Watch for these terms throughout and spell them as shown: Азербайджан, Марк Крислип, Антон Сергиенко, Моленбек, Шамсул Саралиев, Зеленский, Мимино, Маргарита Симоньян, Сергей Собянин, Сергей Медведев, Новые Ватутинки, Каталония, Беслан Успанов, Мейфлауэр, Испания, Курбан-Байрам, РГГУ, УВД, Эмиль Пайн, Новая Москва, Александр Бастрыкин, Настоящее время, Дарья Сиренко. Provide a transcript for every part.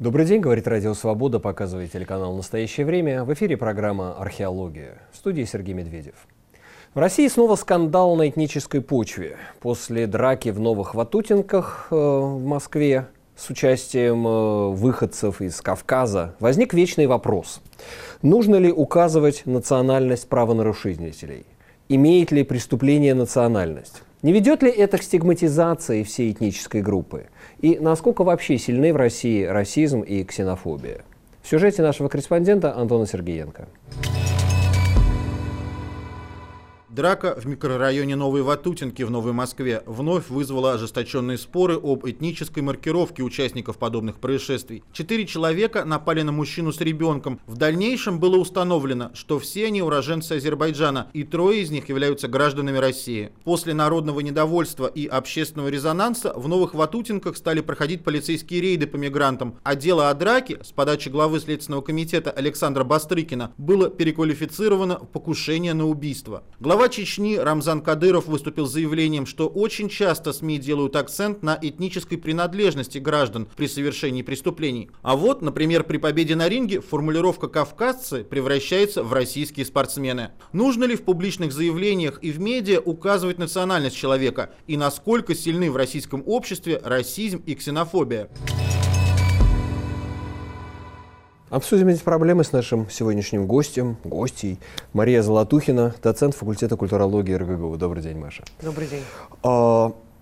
Добрый день, говорит Радио Свобода, показывает телеканал «Настоящее время». В эфире программа «Археология». В студии Сергей Медведев. В России снова скандал на этнической почве. После драки в Новых Ватутинках в Москве с участием выходцев из Кавказа возник вечный вопрос. Нужно ли указывать национальность правонарушителей? Имеет ли преступление национальность? Не ведет ли это к стигматизации всей этнической группы? И насколько вообще сильны в России расизм и ксенофобия? В сюжете нашего корреспондента Антона Сергиенко. Драка в микрорайоне Новые Ватутинки в Новой Москве вновь вызвала ожесточенные споры об этнической маркировке участников подобных происшествий. 4 человека напали на мужчину с ребенком. В дальнейшем было установлено, что все они уроженцы Азербайджана, и 3 из них являются гражданами России. После народного недовольства и общественного резонанса в Новых Ватутинках стали проходить полицейские рейды по мигрантам, а дело о драке с подачи главы Следственного комитета Александра Бастрыкина было переквалифицировано в покушение на убийство. Глава Чечни Рамзан Кадыров выступил с заявлением, что очень часто СМИ делают акцент на этнической принадлежности граждан при совершении преступлений. А вот, например, при победе на ринге формулировка «кавказцы» превращается в российские спортсмены. Нужно ли в публичных заявлениях и в медиа указывать национальность человека? И насколько сильны в российском обществе расизм и ксенофобия? Обсудим эти проблемы с нашим сегодняшним гостьей Мария Золотухина, доцент факультета культурологии РГГУ. Добрый день, Маша. Добрый день.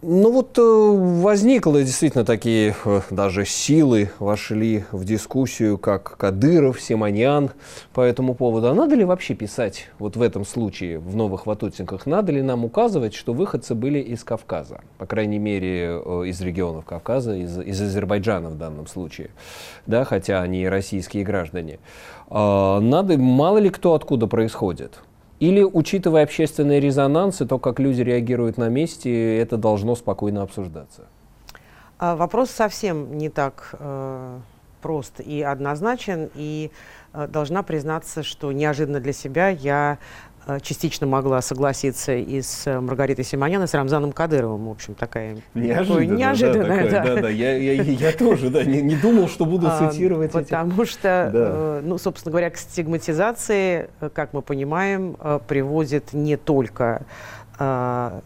Возникло действительно такие даже силы, вошли в дискуссию, как Кадыров, Симоньян по этому поводу. А надо ли вообще писать, вот в этом случае, в Новых Ватутинках, надо ли нам указывать, что выходцы были из Кавказа? По крайней мере, из регионов Кавказа, из Азербайджана в данном случае. Да, хотя они российские граждане. Мало ли кто откуда происходит. Или, учитывая общественные резонансы, то, как люди реагируют на месте, это должно спокойно обсуждаться? Вопрос совсем не так прост и однозначен. И должна признаться, что неожиданно для себя я частично могла согласиться и с Маргаритой Симоньян, и с Рамзаном Кадыровым. В общем, такая неожиданная. Да. Я тоже не думал, что буду цитировать. Потому что, собственно говоря, к стигматизации, как мы понимаем, приводит не только,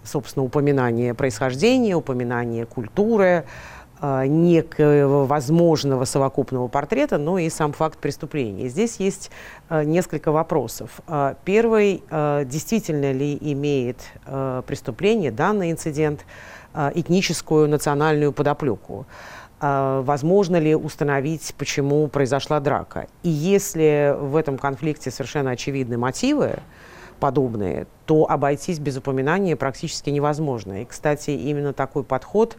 собственно, упоминание происхождения, упоминание культуры, некого возможного совокупного портрета, но и сам факт преступления. Здесь есть несколько вопросов. Первый, действительно ли имеет преступление, данный инцидент, этническую национальную подоплеку? Возможно ли установить, почему произошла драка? И если в этом конфликте совершенно очевидны мотивы подобные, то обойтись без упоминания практически невозможно. И, кстати, именно такой подход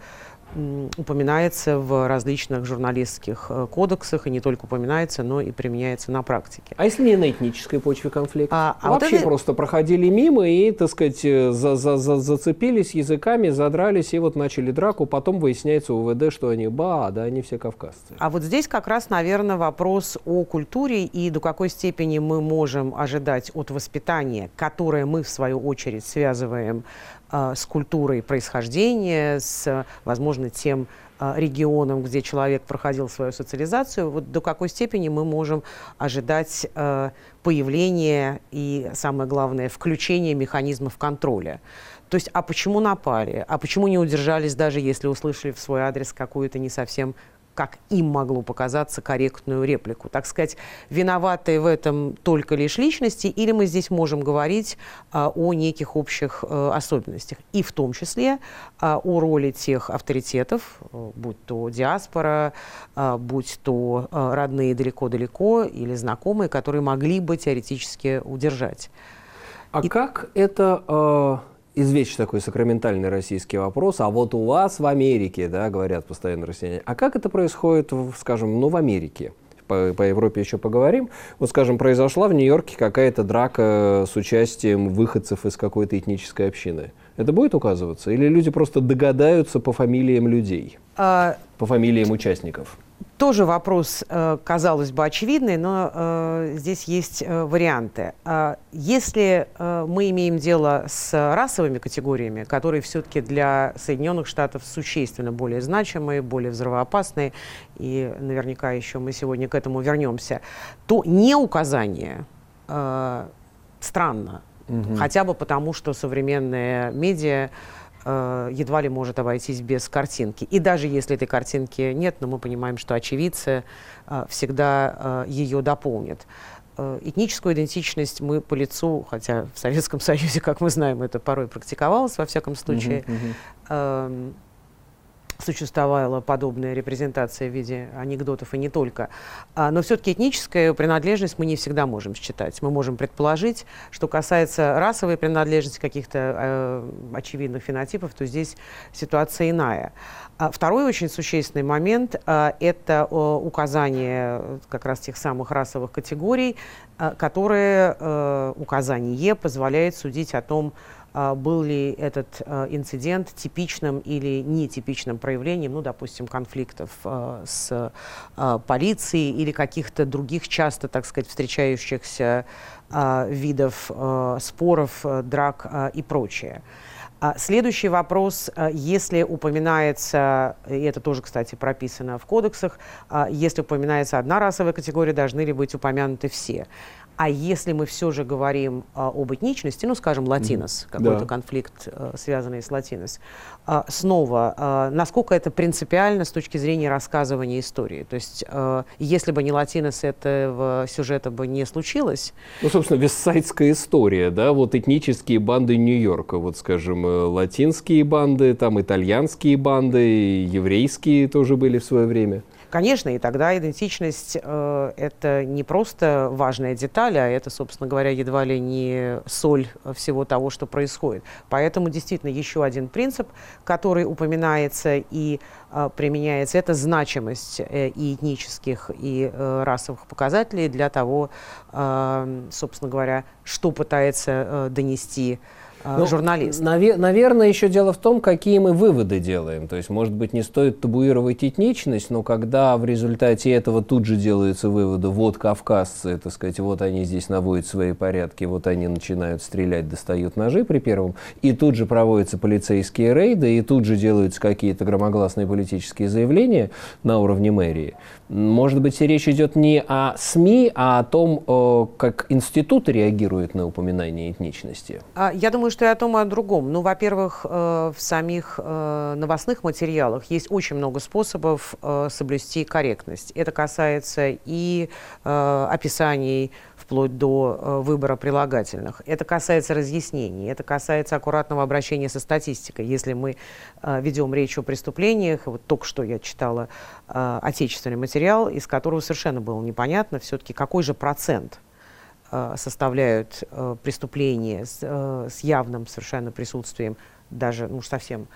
упоминается в различных журналистских кодексах, и не только упоминается, но и применяется на практике. А если не на этнической почве конфликт? Вообще вот это просто проходили мимо и, так сказать, зацепились языками, задрались и вот начали драку. Потом выясняется у УВД, что они они все кавказцы. А вот здесь как раз, наверное, вопрос о культуре и до какой степени мы можем ожидать от воспитания, которое мы, в свою очередь, связываем с культурой происхождения, с, возможно, тем регионом, где человек проходил свою социализацию, вот до какой степени мы можем ожидать появления и, самое главное, включения механизмов контроля. То есть, а почему напали, а почему не удержались, даже если услышали в свой адрес какую-то не совсем, как им могло показаться, корректную реплику. Так сказать, виноваты в этом только лишь личности, или мы здесь можем говорить о неких общих особенностях, и в том числе о роли тех авторитетов, будь то диаспора, будь то родные далеко-далеко или знакомые, которые могли бы теоретически удержать. Как это... Извечь такой сакраментальный российский вопрос, а вот у вас в Америке, говорят постоянно россияне, а как это происходит, скажем, в Америке? По Европе еще поговорим. Вот, скажем, произошла в Нью-Йорке какая-то драка с участием выходцев из какой-то этнической общины. Это будет указываться? Или люди просто догадаются по фамилиям людей, по фамилиям участников? Тоже вопрос, казалось бы, очевидный, но здесь есть варианты. Если мы имеем дело с расовыми категориями, которые все-таки для Соединенных Штатов существенно более значимые, более взрывоопасные, и наверняка еще мы сегодня к этому вернемся, то неуказание странно. Угу. Хотя бы потому, что современные медиа едва ли может обойтись без картинки. И даже если этой картинки нет, но мы понимаем, что очевидцы всегда ее дополнят. Этническую идентичность мы по лицу, хотя в Советском Союзе, как мы знаем, это порой практиковалось, во всяком случае, существовала подобная репрезентация в виде анекдотов и не только. Но все-таки этническую принадлежность мы не всегда можем считать. Мы можем предположить, что касается расовой принадлежности каких-то очевидных фенотипов, то здесь ситуация иная. Второй очень существенный момент – это указание как раз тех самых расовых категорий, которые указание позволяет судить о том, был ли этот инцидент типичным или нетипичным проявлением, ну, допустим, конфликтов с полицией или каких-то других часто, так сказать, встречающихся видов споров, драк и прочее. Следующий вопрос, если упоминается, и это тоже, кстати, прописано в кодексах, если упоминается одна расовая категория, должны ли быть упомянуты все? А если мы все же говорим об этничности, ну, скажем, латинос, какой-то конфликт, связанный с латинос, снова, насколько это принципиально с точки зрения рассказывания истории? То есть, если бы не латинос, этого сюжета бы не случилось. Ну, собственно, вестсайдская история, да, вот этнические банды Нью-Йорка, вот, скажем, латинские банды, там, итальянские банды, еврейские тоже были в свое время. Конечно, и тогда идентичность это не просто важная деталь, а это, собственно говоря, едва ли не соль всего того, что происходит. Поэтому действительно еще один принцип, который упоминается и применяется, это значимость и этнических, и расовых показателей для того, собственно говоря, что пытается донести журналист. Наверное, еще дело в том, какие мы выводы делаем. То есть, может быть, не стоит табуировать этничность, но когда в результате этого тут же делаются выводы, вот кавказцы, так сказать, вот они здесь наводят свои порядки, вот они начинают стрелять, достают ножи при первом, и тут же проводятся полицейские рейды, и тут же делаются какие-то громогласные политические заявления на уровне мэрии. Может быть, речь идет не о СМИ, а о том, как институты реагируют на упоминание этничности. Я думаю, что и о том, и о другом. Ну, во-первых, в самих новостных материалах есть очень много способов соблюсти корректность. Это касается и описаний, вплоть до выбора прилагательных. Это касается разъяснений, это касается аккуратного обращения со статистикой. Если мы ведем речь о преступлениях, вот только что я читала отечественный материал, из которого совершенно было непонятно, все-таки какой же процент составляют преступления с явным совершенно присутствием, даже ну, совсем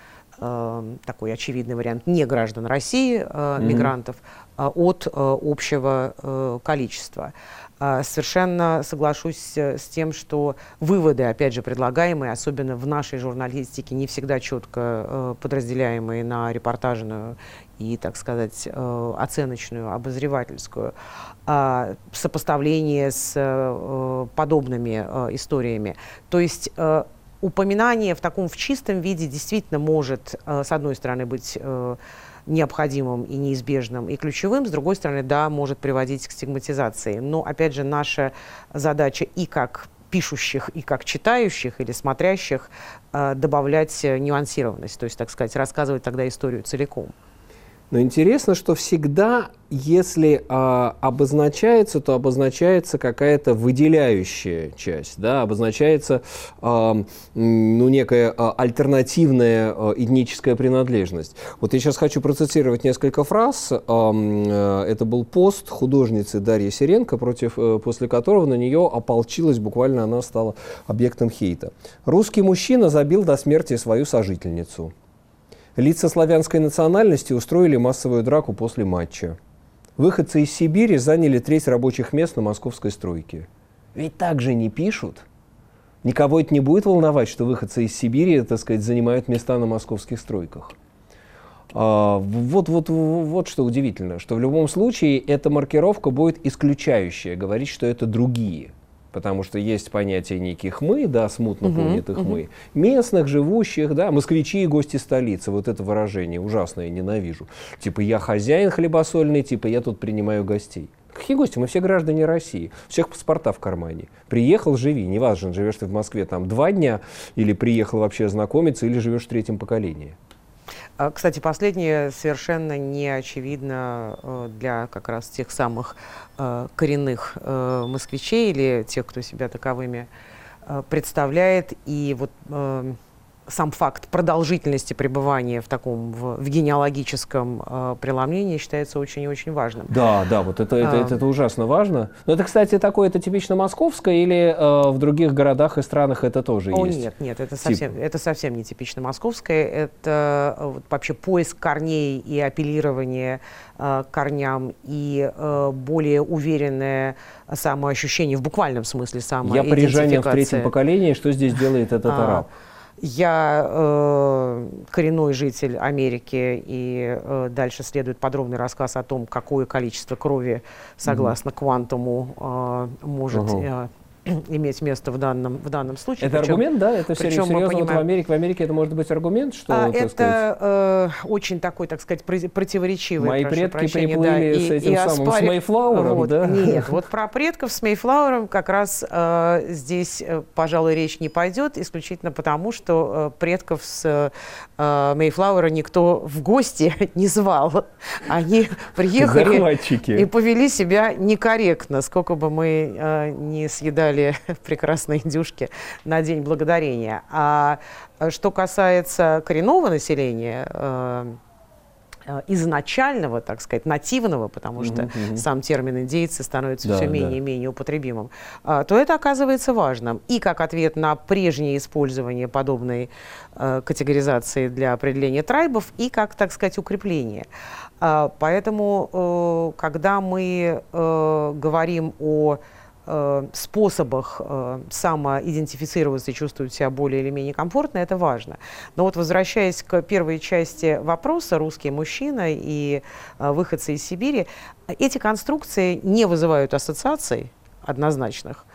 такой очевидный вариант, не граждан России, мигрантов, от общего количества. Совершенно соглашусь с тем, что выводы, опять же, предлагаемые, особенно в нашей журналистике, не всегда четко подразделяемые на репортажную и, так сказать, оценочную, обозревательскую, сопоставление с подобными историями. То есть упоминание в таком в чистом виде действительно может, с одной стороны, быть необходимым и неизбежным и ключевым, с другой стороны, да, может приводить к стигматизации. Но, опять же, наша задача и как пишущих, и как читающих или смотрящих добавлять нюансированность, то есть, так сказать, рассказывать тогда историю целиком. Но интересно, что всегда, если обозначается, то обозначается какая-то выделяющая часть, да, обозначается ну, некая альтернативная этническая принадлежность. Вот я сейчас хочу процитировать несколько фраз. Это был пост художницы Дарьи Сиренко, после которого на нее ополчилась, буквально она стала объектом хейта. «Русский мужчина забил до смерти свою сожительницу». Лица славянской национальности устроили массовую драку после матча. Выходцы из Сибири заняли треть рабочих мест на московской стройке. Ведь так же не пишут. Никого это не будет волновать, что выходцы из Сибири, так сказать, занимают места на московских стройках. Вот что удивительно, что в любом случае эта маркировка будет исключающая, говорить, что это другие. Потому что есть понятие неких «мы», да, смутно понятых «мы», местных, живущих, да, москвичи и гости столицы. Вот это выражение ужасное, ненавижу. Типа «я хозяин хлебосольный», типа «я тут принимаю гостей». Какие гости? Мы все граждане России, у всех паспорта в кармане. Приехал, живи, неважно, живешь ты в Москве там 2 дня, или приехал вообще знакомиться, или живешь в 3-м поколении. Кстати, последнее совершенно не очевидно для как раз тех самых коренных москвичей или тех, кто себя таковыми представляет. И вот сам факт продолжительности пребывания в таком в генеалогическом преломлении считается очень и очень важным. Да, да, вот это ужасно важно. Но это, кстати, такое, это типично московское или в других городах и странах это тоже есть? Нет, нет, это совсем не типично московское. Это вообще поиск корней и апеллирование к корням и более уверенное самоощущение, в буквальном смысле самоидентификация. Я парижанин в 3-м поколении, что здесь делает этот араб? Я коренной житель Америки, и дальше следует подробный рассказ о том, какое количество крови, согласно квантуму, может иметь место в данном случае. Это аргумент, да? Это серьезно. Вот в Америке это может быть аргумент, что... Это очень такой, так сказать, противоречивый. Мои предки приплыли с этим самым, с Мейфлауэром, вот, да? Нет, вот про предков с Мейфлауэром как раз здесь, пожалуй, речь не пойдет, исключительно потому, что предков с Мейфлауэра никто в гости не звал. Они приехали и повели себя некорректно, сколько бы мы не съедали прекрасные индюшки на День Благодарения. А что касается коренного населения, изначального, так сказать, нативного, потому что сам термин «индейцы» становится все менее и менее употребимым, то это оказывается важным. И как ответ на прежнее использование подобной категоризации для определения трайбов, и как, так сказать, укрепление. Поэтому, когда мы говорим о способах самоидентифицироваться и чувствовать себя более или менее комфортно, это важно. Но вот возвращаясь к первой части вопроса, русский мужчина и выходцы из Сибири, эти конструкции не вызывают ассоциаций однозначных,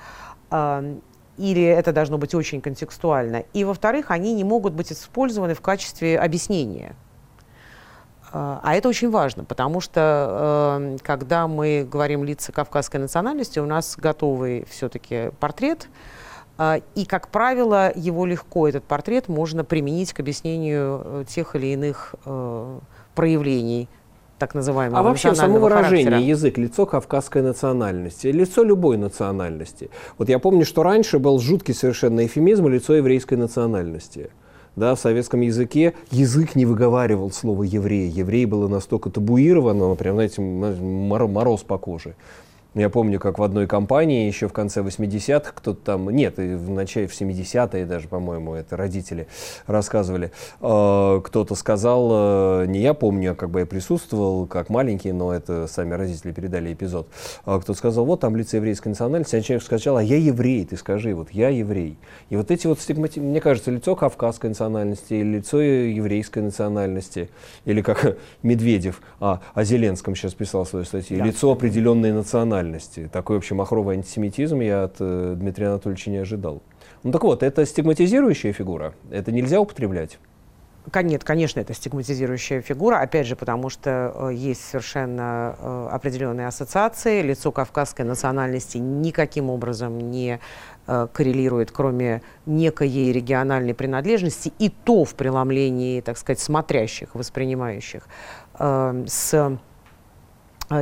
или это должно быть очень контекстуально, и, во-вторых, они не могут быть использованы в качестве объяснения. А это очень важно, потому что, когда мы говорим «лица кавказской национальности», у нас готовый все-таки портрет, и, как правило, его легко, этот портрет, можно применить к объяснению тех или иных проявлений так называемого национального характера. А вообще само выражение, язык, лицо кавказской национальности, лицо любой национальности. Вот я помню, что раньше был жуткий совершенно эвфемизм «лицо еврейской национальности». Да, в советском языке язык не выговаривал слово «еврей». «Еврей» было настолько табуировано, прям, знаете, мороз по коже. Я помню, как в одной компании еще в конце 80-х кто-то там... Нет, в начале 70-е даже, по-моему, это родители рассказывали. Кто-то сказал, не я помню, как бы я присутствовал, как маленький, но это сами родители передали эпизод. Кто-то сказал, вот там лицо еврейской национальности. А человек сказал, а я еврей, ты скажи, вот я еврей. И вот эти вот стигматики, мне кажется, лицо кавказской национальности, или лицо еврейской национальности, или как Медведев о Зеленском сейчас писал свою статью, да. Лицо определенной национальности. Такой вообще махровый антисемитизм я от Дмитрия Анатольевича не ожидал. Ну так вот, это стигматизирующая фигура, это нельзя употреблять? Нет, конечно, это стигматизирующая фигура, опять же, потому что есть совершенно определенные ассоциации. Лицо кавказской национальности никаким образом не коррелирует, кроме некой региональной принадлежности, и то в преломлении, так сказать, смотрящих, воспринимающих с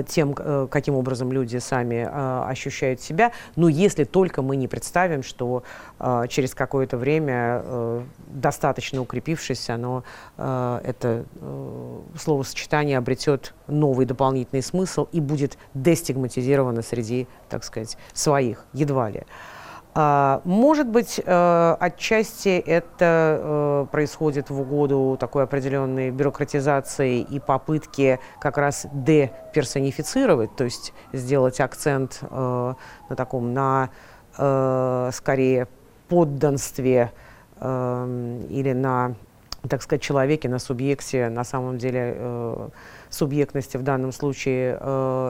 тем, каким образом люди сами ощущают себя, но если только мы не представим, что через какое-то время, достаточно укрепившись, это словосочетание обретет новый дополнительный смысл и будет дестигматизировано среди, так сказать, своих, едва ли. Может быть, отчасти это происходит в угоду такой определенной бюрократизации и попытки как раз деперсонифицировать, то есть сделать акцент на таком, скорее, подданстве или на так сказать, человеке, на субъекте, на самом деле, субъектности в данном случае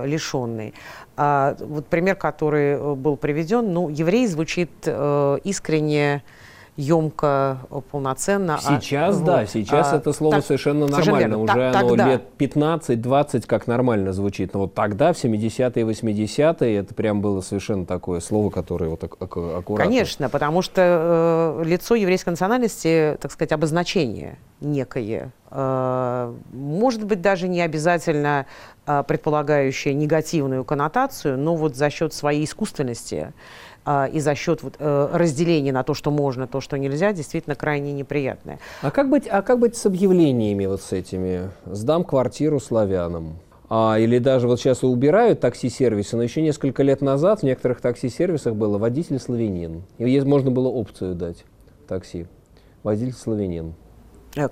лишенной. Вот пример, который был приведен, ну, еврей звучит искренне, емко, полноценно. Сейчас, да, сейчас это слово так, совершенно нормально. Совершенно уже оно лет 15-20 как нормально звучит. Но вот тогда, в 70-е и 80-е, это прям было совершенно такое слово, которое вот аккуратно. Конечно, потому что лицо еврейской национальности, так сказать, обозначение некое. Может быть, даже не обязательно предполагающее негативную коннотацию, но вот за счет своей искусственности и за счет вот, разделения на то, что можно, то, что нельзя, действительно крайне неприятное. А как быть с объявлениями вот с этими? «Сдам квартиру славянам». Или даже вот сейчас убирают такси-сервисы, но еще несколько лет назад в некоторых такси-сервисах было «водитель славянин». И можно было опцию дать такси. «Водитель славянин».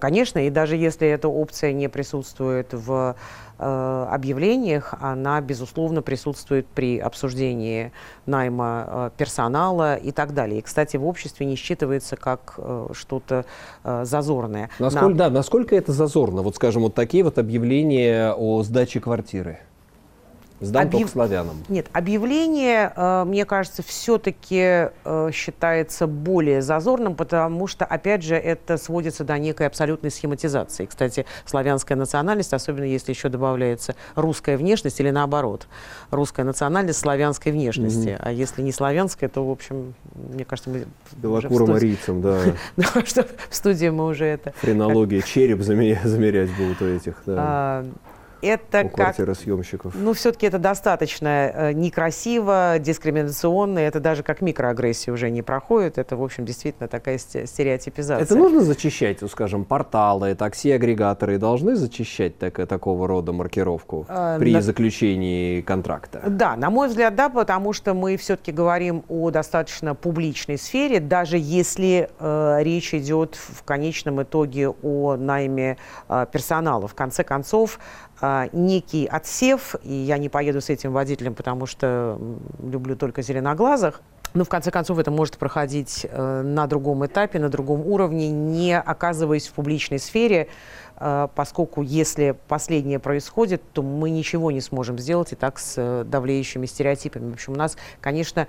Конечно, и даже если эта опция не присутствует в объявлениях, она, безусловно, присутствует при обсуждении найма персонала и так далее. И, кстати, в обществе не считывается как что-то зазорное. Насколько это зазорно? Вот, скажем, вот такие вот объявления о сдаче квартиры. Сдам только славянам. Нет, объявление, мне кажется, все-таки считается более зазорным, потому что, опять же, это сводится до некой абсолютной схематизации. Кстати, славянская национальность, особенно если еще добавляется русская внешность или наоборот, русская национальность славянской внешности. А если не славянская, то, в общем, мне кажется, мы... Белокуро-марийцам, да. В студии мы уже это... Френология, череп замерять будут у этих, да. Это как, ну, все-таки это достаточно некрасиво, дискриминационно, это даже как микроагрессия уже не проходит, это, в общем, действительно такая стереотипизация. Это нужно зачищать, ну, скажем, порталы, такси-агрегаторы должны зачищать такого рода маркировку при заключении контракта? Да, на мой взгляд, да, потому что мы все-таки говорим о достаточно публичной сфере, даже если речь идет в конечном итоге о найме персонала. В конце концов, некий отсев, и я не поеду с этим водителем, потому что люблю только зеленоглазых, но в конце концов это может проходить на другом этапе, на другом уровне, не оказываясь в публичной сфере, поскольку если последнее происходит, то мы ничего не сможем сделать и так с давлеющими стереотипами. В общем, у нас, конечно,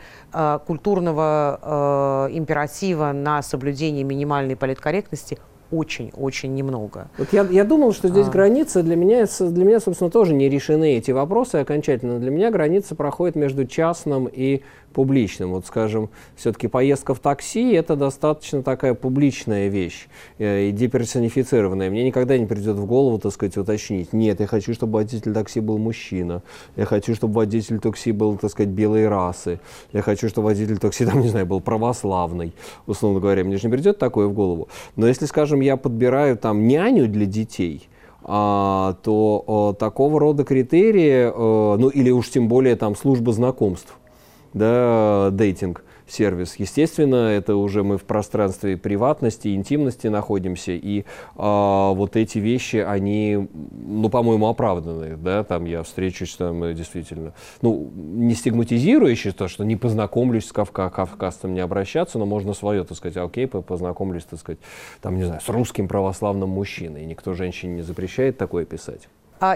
культурного императива на соблюдение минимальной политкорректности очень-очень немного. Вот я думал, что здесь граница для меня, собственно, тоже не решены эти вопросы окончательно. Для меня граница проходит между частным и публичным. Вот, скажем, все-таки поездка в такси – это достаточно такая публичная вещь и деперсонифицированная. Мне никогда не придет в голову, так сказать, уточнить. Нет, я хочу, чтобы водитель такси был мужчина. Я хочу, чтобы водитель такси был, так сказать, белой расы. Я хочу, чтобы водитель такси, там, не знаю, был православный, условно говоря. Мне же не придет такое в голову. Но если, скажем, я подбираю там няню для детей, то такого рода критерии, ну или уж тем более там служба знакомств, да, дейтинг-сервис. Естественно, это уже мы в пространстве приватности, интимности находимся, и вот эти вещи, они, ну, по-моему, оправданы, да, там я встречусь, там, действительно, ну, не стигматизирующий, то, что не познакомлюсь с кавказцем, не обращаться, но можно свое, так сказать, окей, познакомлюсь, так сказать, там, не знаю, с русским православным мужчиной, никто женщине не запрещает такое писать.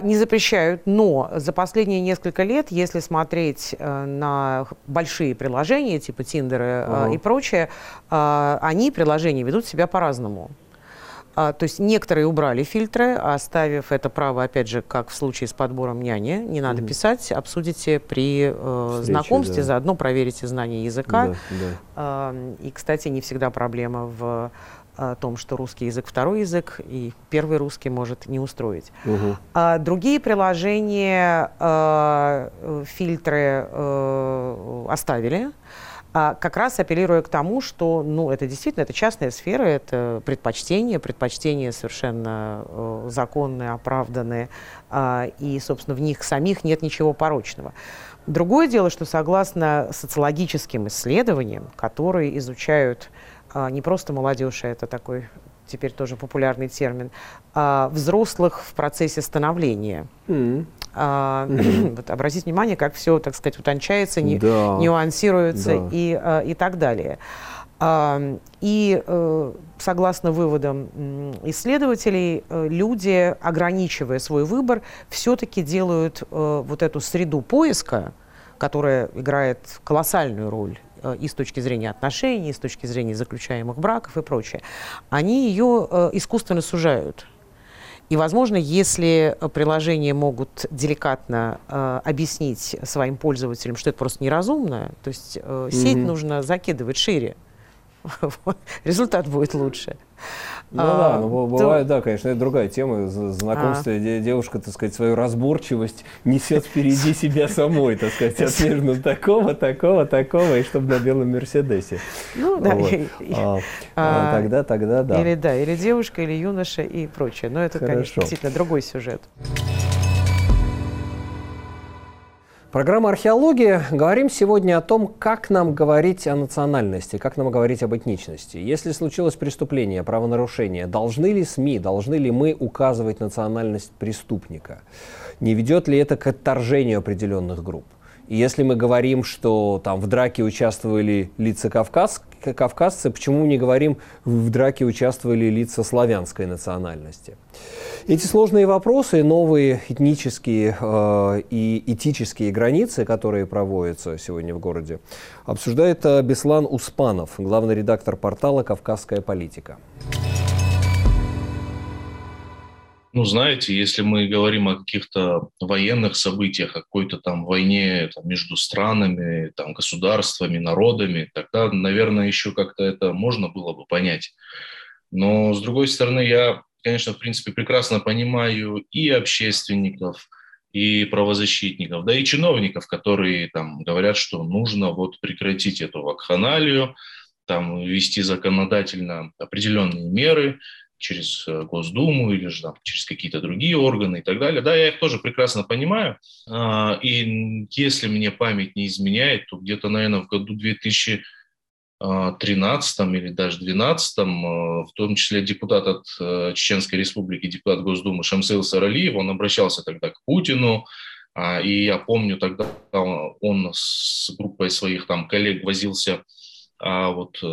Не запрещают, но за последние несколько лет, если смотреть на большие приложения, типа Тиндера и прочее, они, приложения, ведут себя по-разному. То есть некоторые убрали фильтры, оставив это право, опять же, как в случае с подбором няни, не надо писать, обсудите при знакомстве, да. Заодно проверите знание языка. Да, да. И, кстати, не всегда проблема в... о том, что русский язык второй язык, и первый русский может не устроить. А другие приложения фильтры оставили, как раз апеллируя к тому, что, ну, это действительно, это частная сфера, это предпочтения совершенно законные, оправданные, и, собственно, в них самих нет ничего порочного. Другое дело, что согласно социологическим исследованиям, которые изучают не просто молодежь, а это такой теперь тоже популярный термин, взрослых в процессе становления. Вот, обратите внимание, как все, так сказать, утончается, нюансируется и так далее. И согласно выводам исследователей, люди, ограничивая свой выбор, все-таки делают вот эту среду поиска, которая играет колоссальную роль и с точки зрения отношений, и с точки зрения заключаемых браков и прочее, они ее искусственно сужают. И, возможно, если приложения могут деликатно объяснить своим пользователям, что это просто неразумно, то есть сеть нужно закидывать шире, результат будет лучше. Ну да, бывает, да, конечно, это другая тема знакомства, где девушка, так сказать, свою разборчивость несет впереди себя самой, так сказать, от мирно такого, и чтобы на белом Мерседесе. Ну да. Тогда да. Или да, или девушка, или юноша и прочее. Но это, конечно, действительно другой сюжет. Программа «Археология». Говорим сегодня о том, как нам говорить о национальности, как нам говорить об этничности. Если случилось преступление, правонарушение, должны ли СМИ, должны ли мы указывать национальность преступника? Не ведет ли это к отторжению определенных групп? И если мы говорим, что там в драке участвовали лица кавказцы, почему не говорим, в драке участвовали лица славянской национальности? Эти сложные вопросы, новые этнические и этические границы, которые проводятся сегодня в городе, обсуждает Беслан Успанов, главный редактор портала «Кавказская политика». Ну, знаете, если мы говорим о каких-то военных событиях, о какой-то там войне там, между странами, там, государствами, народами, тогда, наверное, еще как-то это можно было бы понять. Но, с другой стороны, я, конечно, в принципе, прекрасно понимаю и общественников, и правозащитников, да и чиновников, которые там говорят, что нужно вот прекратить эту вакханалию, там, ввести законодательно определенные меры, через Госдуму или же там, через какие-то другие органы и так далее. Да, я их тоже прекрасно понимаю. И если мне память не изменяет, то где-то, наверное, в году 2013 или даже 2012, в том числе депутат от Чеченской Республики, депутат Госдумы Шамсул Саралиев, он обращался тогда к Путину. И я помню, тогда он с группой своих там коллег возился,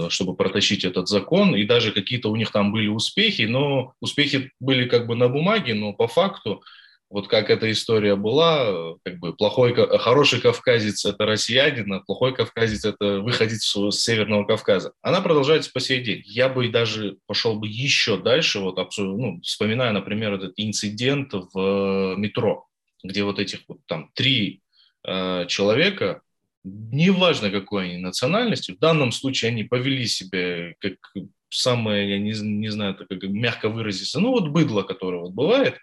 чтобы протащить этот закон, и даже какие-то у них там были успехи, но успехи были как бы на бумаге, но по факту, вот как эта история была, как бы хороший кавказец – это россиянин, а плохой кавказец – это выходец с Северного Кавказа. Она продолжается по сей день. Я бы даже пошел бы еще дальше, вспоминая, например, этот инцидент в метро, где вот этих вот там 3 человека, неважно, какой они национальности, в данном случае они повели себя как самое, я не знаю, как мягко выразиться, быдло, которое вот бывает,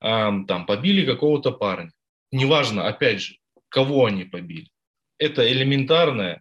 там побили какого-то парня. Неважно, опять же, кого они побили. Это элементарное,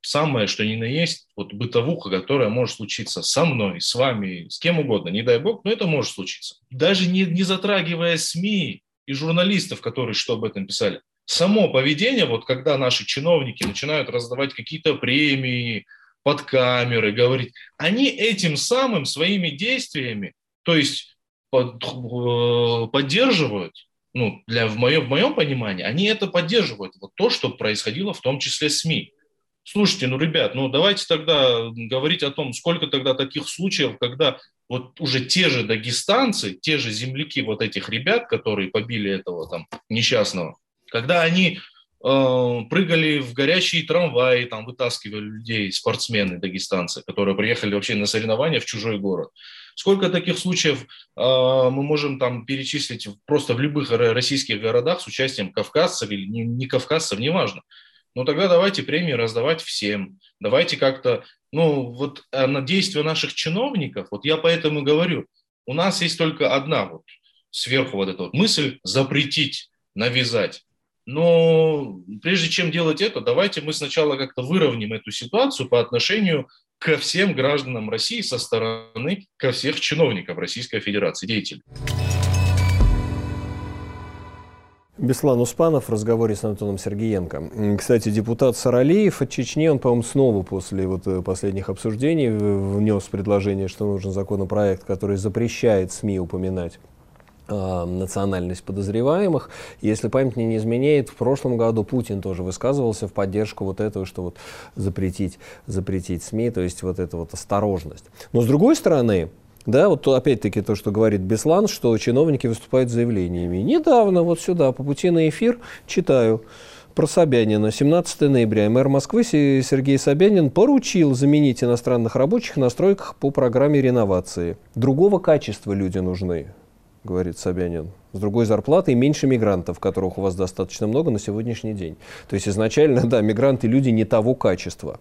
самое, что ни на есть, бытовуха, которая может случиться со мной, с вами, с кем угодно, не дай бог, но это может случиться. Даже не затрагивая СМИ и журналистов, которые что об этом писали. Само поведение, когда наши чиновники начинают раздавать какие-то премии под камеры, говорить, они этим самым своими действиями, то есть поддерживают, в моем понимании, они это поддерживают, то, что происходило в том числе СМИ. Слушайте, ребят, давайте тогда говорить о том, сколько тогда таких случаев, когда уже те же дагестанцы, те же земляки этих ребят, которые побили этого там несчастного, когда они прыгали в горящие трамваи, там вытаскивали людей, спортсмены дагестанцы, которые приехали вообще на соревнования в чужой город. Сколько таких случаев мы можем там перечислить просто в любых российских городах с участием кавказцев или не кавказцев, неважно. Но тогда давайте премии раздавать всем. Давайте как-то, на действия наших чиновников, я поэтому говорю, у нас есть только одна сверху эта мысль запретить, навязать. Но прежде чем делать это, давайте мы сначала как-то выровняем эту ситуацию по отношению ко всем гражданам России со стороны ко всех чиновников Российской Федерации, деятелей. Беслан Успанов в разговоре с Антоном Сергиенко. Кстати, депутат Саралиев от Чечни, он, по-моему, снова после последних обсуждений внес предложение, что нужен законопроект, который запрещает СМИ упоминать национальность подозреваемых. Если память мне не изменяет, в прошлом году Путин тоже высказывался в поддержку вот этого, что вот запретить СМИ, то есть вот эта вот осторожность. Но с другой стороны, да, вот опять-таки то, что говорит Беслан, что чиновники выступают с заявлениями. Недавно вот сюда по пути на эфир читаю про Собянина. 17 ноября мэр Москвы Сергей Собянин поручил заменить иностранных рабочих на стройках по программе реновации. Другого качества люди нужны, говорит Собянин. С другой зарплатой и меньше мигрантов, которых у вас достаточно много на сегодняшний день. То есть изначально, да, мигранты люди не того качества.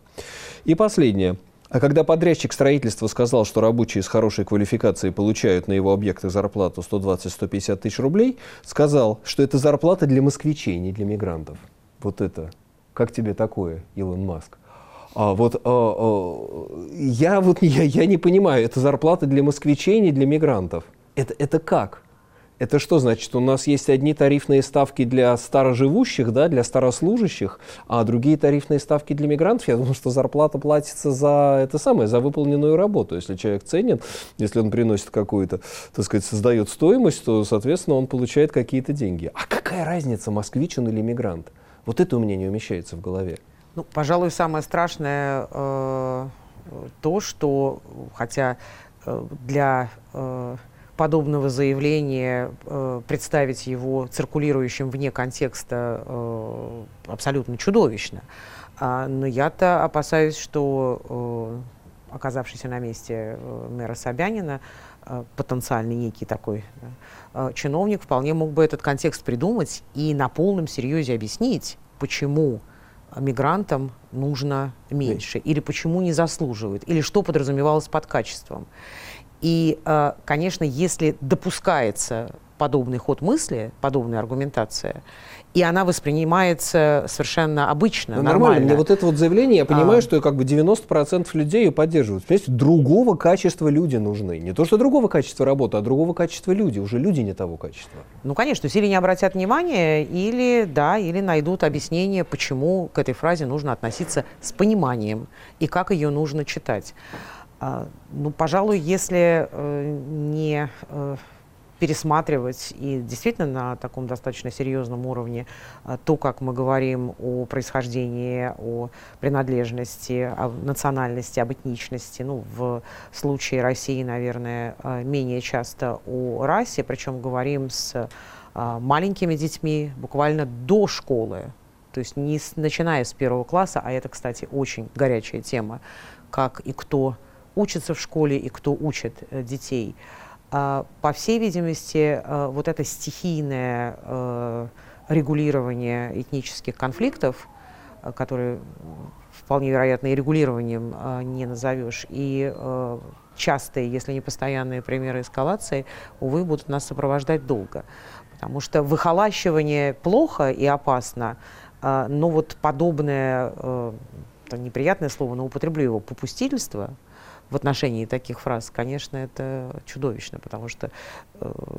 И последнее. А когда подрядчик строительства сказал, что рабочие с хорошей квалификацией получают на его объекты зарплату 120-150 тысяч рублей, сказал, что это зарплата для москвичей, не для мигрантов. Вот это. Как тебе такое, Илон Маск? Я не понимаю, это зарплата для москвичей, не для мигрантов. Это как? Это что значит? У нас есть одни тарифные ставки для староживущих, да, для старослужащих, а другие тарифные ставки для мигрантов. Я думаю, что зарплата платится за это самое, за выполненную работу. Если человек ценен, если он приносит какую-то, так сказать, создает стоимость, то, соответственно, он получает какие-то деньги. А какая разница, москвич он или мигрант? Вот это у меня не умещается в голове. Ну, пожалуй, самое страшное то, что, хотя для подобного заявления представить его циркулирующим вне контекста абсолютно чудовищно. Но я-то опасаюсь, что оказавшийся на месте мэра Собянина потенциально некий такой чиновник вполне мог бы этот контекст придумать и на полном серьезе объяснить, почему мигрантам нужно меньше, или почему не заслуживают, или что подразумевалось под качеством. И, конечно, если допускается подобный ход мысли, подобная аргументация, и она воспринимается совершенно обычно, нормально. Мне вот это вот заявление, я понимаю, что как бы 90% людей ее поддерживают. Понимаете, другого качества люди нужны. Не то, что другого качества работы, а другого качества люди. Уже люди не того качества. Ну, конечно, или не обратят внимания, или, да, или найдут объяснение, почему к этой фразе нужно относиться с пониманием и как ее нужно читать. Ну, пожалуй, если не пересматривать и действительно на таком достаточно серьезном уровне то, как мы говорим о происхождении, о принадлежности, о национальности, об этничности, ну, в случае России, наверное, менее часто о расе, причем говорим с маленькими детьми буквально до школы, то есть не начиная с 1-го класса, а это, кстати, очень горячая тема, как и кто учится в школе и кто учит детей. По всей видимости, вот это стихийное регулирование этнических конфликтов, которые вполне вероятно и регулированием не назовешь, и частые, если не постоянные примеры эскалации, увы, будут нас сопровождать долго. Потому что выхолащивание плохо и опасно, но вот подобное, неприятное слово, но употреблю его, попустительство в отношении таких фраз, конечно, это чудовищно, потому что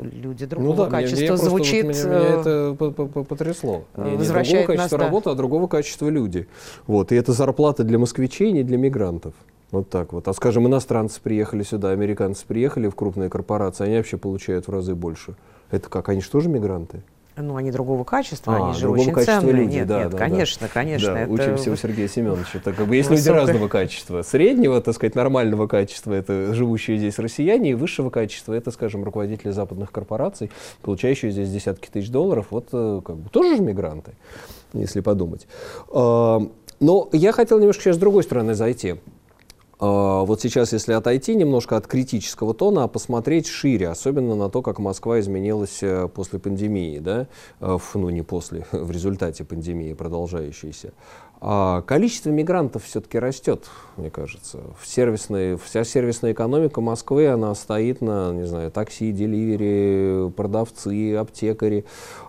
люди другого качества звучит. Меня это потрясло. Не другого качества работы, а другого качества люди. Вот. И это зарплата для москвичей, не для мигрантов. Вот так вот. А скажем, иностранцы приехали сюда, американцы приехали в крупные корпорации, они вообще получают в разы больше. Это как? Они же тоже мигранты? Ну, они другого качества, они же очень ценные. Люди. Нет, да, конечно, конечно. Да, это... Учимся у Сергея Семеновича. Так, как бы, есть люди разного качества. Среднего, так сказать, нормального качества — это живущие здесь россияне, и высшего качества — это, скажем, руководители западных корпораций, получающие здесь десятки тысяч долларов. Вот как бы тоже же мигранты, если подумать. Но я хотел немножко сейчас с другой стороны зайти. Вот сейчас, если отойти немножко от критического тона, а посмотреть шире, особенно на то, как Москва изменилась после пандемии, да? Ну, не после, в результате пандемии продолжающейся. Количество мигрантов все-таки растет, мне кажется. Вся сервисная экономика Москвы, она стоит на, не знаю, такси, деливери, продавцы, аптекари.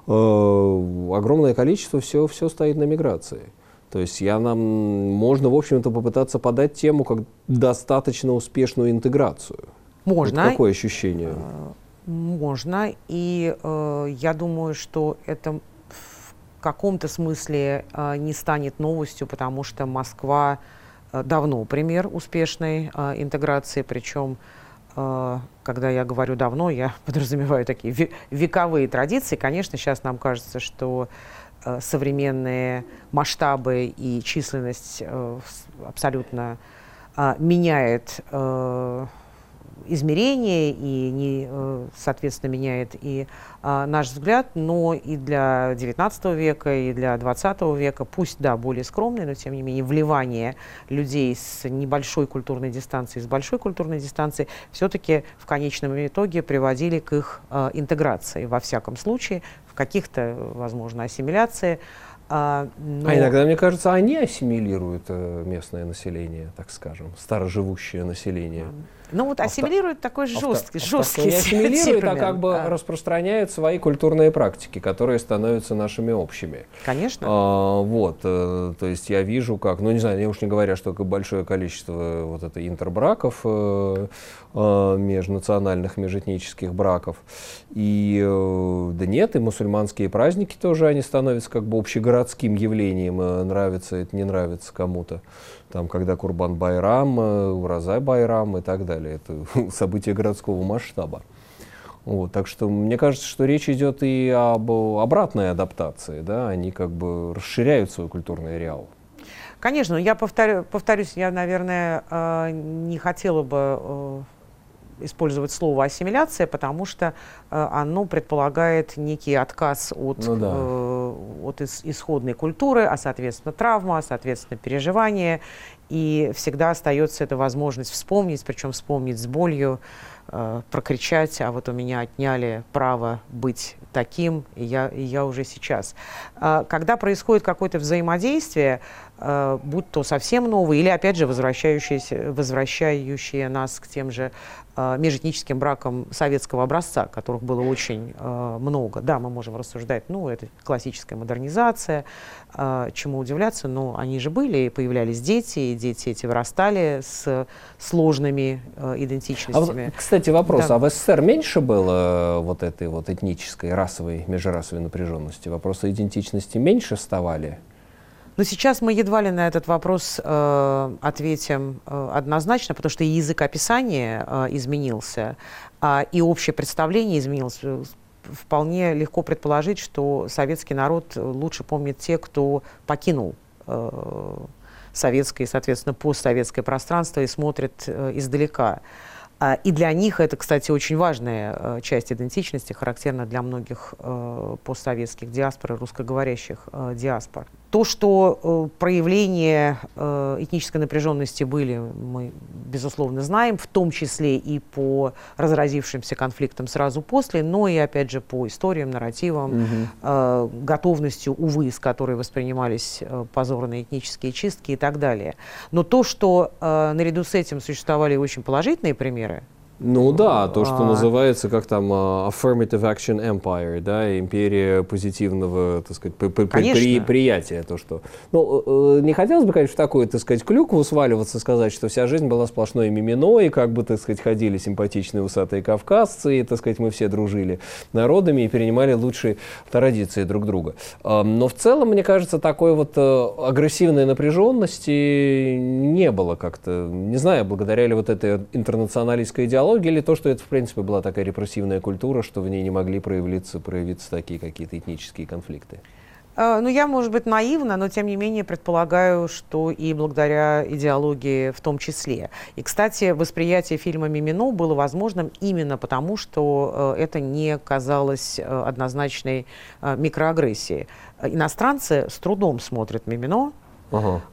Огромное количество, все стоит на миграции. То есть можно, в общем-то, попытаться подать тему как достаточно успешную интеграцию. Можно. Вот какое ощущение? Можно. И я думаю, что это в каком-то смысле не станет новостью, потому что Москва давно пример успешной интеграции, причем когда я говорю давно, я подразумеваю такие вековые традиции. Конечно, сейчас нам кажется, что современные масштабы и численность абсолютно меняет измерения и, соответственно, меняет и наш взгляд, но и для XIX века, и для XX века, пусть, да, более скромный, но, тем не менее, вливание людей с небольшой культурной дистанции, с большой культурной дистанции, все-таки в конечном итоге приводили к их интеграции, во всяком случае, в каких-то, возможно, ассимиляции. Но... А иногда, мне кажется, они ассимилируют местное население, так скажем, староживущее население. Ну вот ассимилируют такой жесткий ассимилируют, а как бы распространяют свои культурные практики, которые становятся нашими общими. Конечно. То есть я вижу, как, ну не знаю, я уж не говоря, что большое количество вот это интербраков, межнациональных, межэтнических браков. И да нет, и мусульманские праздники тоже, они становятся как бы общегородским явлением, нравится это, не нравится кому-то. Там, когда Курбан-Байрам, Уразай-Байрам и так далее. Это события городского масштаба. Вот, так что мне кажется, что речь идет и об обратной адаптации. Да? Они как бы расширяют свой культурный ареал. Конечно, я повторюсь, я, наверное, не хотела бы использовать слово ассимиляция, потому что оно предполагает некий отказ от, от исходной культуры, а соответственно травма, а соответственно переживание, и всегда остается эта возможность вспомнить, причем вспомнить с болью, прокричать: а вот у меня отняли право быть таким, и я уже сейчас. Когда происходит какое-то взаимодействие, будь то совсем новые или, опять же, возвращающие нас к тем же межэтническим бракам советского образца, которых было очень много. Да, мы можем рассуждать, ну, это классическая модернизация, чему удивляться, но они же были, и появлялись дети, и дети эти вырастали с сложными идентичностями. А, кстати, вопрос, да. А в СССР меньше было вот этой вот этнической, расовой, межрасовой напряженности? Вопросы идентичности меньше вставали? Но сейчас мы едва ли на этот вопрос ответим однозначно, потому что и язык описания изменился, и общее представление изменилось. Вполне легко предположить, что советский народ лучше помнит те, кто покинул советское и, соответственно, постсоветское пространство и смотрит издалека. И для них это, кстати, очень важная часть идентичности, характерна для многих постсоветских диаспор и русскоговорящих диаспор. То, что проявления этнической напряженности были, мы, безусловно, знаем, в том числе и по разразившимся конфликтам сразу после, но и, опять же, по историям, нарративам, готовностью, увы, с которой воспринимались позорные этнические чистки и так далее. Но то, что наряду с этим существовали очень положительные примеры, ну да, то, что называется, как там, affirmative action empire, да, империя позитивного, так сказать, приятия. То, что... Ну, не хотелось бы, конечно, в такую, так сказать, клюкву сваливаться, сказать, что вся жизнь была сплошной мимино, и как бы, так сказать, ходили симпатичные усатые кавказцы, и, так сказать, мы все дружили народами и перенимали лучшие традиции друг друга. Но в целом, мне кажется, такой вот агрессивной напряженности не было как-то. Не знаю, благодаря ли вот этой интернационалистской идеологии, или то, что это, в принципе, была такая репрессивная культура, что в ней не могли проявиться такие какие-то этнические конфликты? Ну, я, может быть, наивна, но, тем не менее, предполагаю, что и благодаря идеологии в том числе. И, кстати, восприятие фильма «Мимино» было возможным именно потому, что это не казалось однозначной микроагрессией. Иностранцы с трудом смотрят «Мимино»,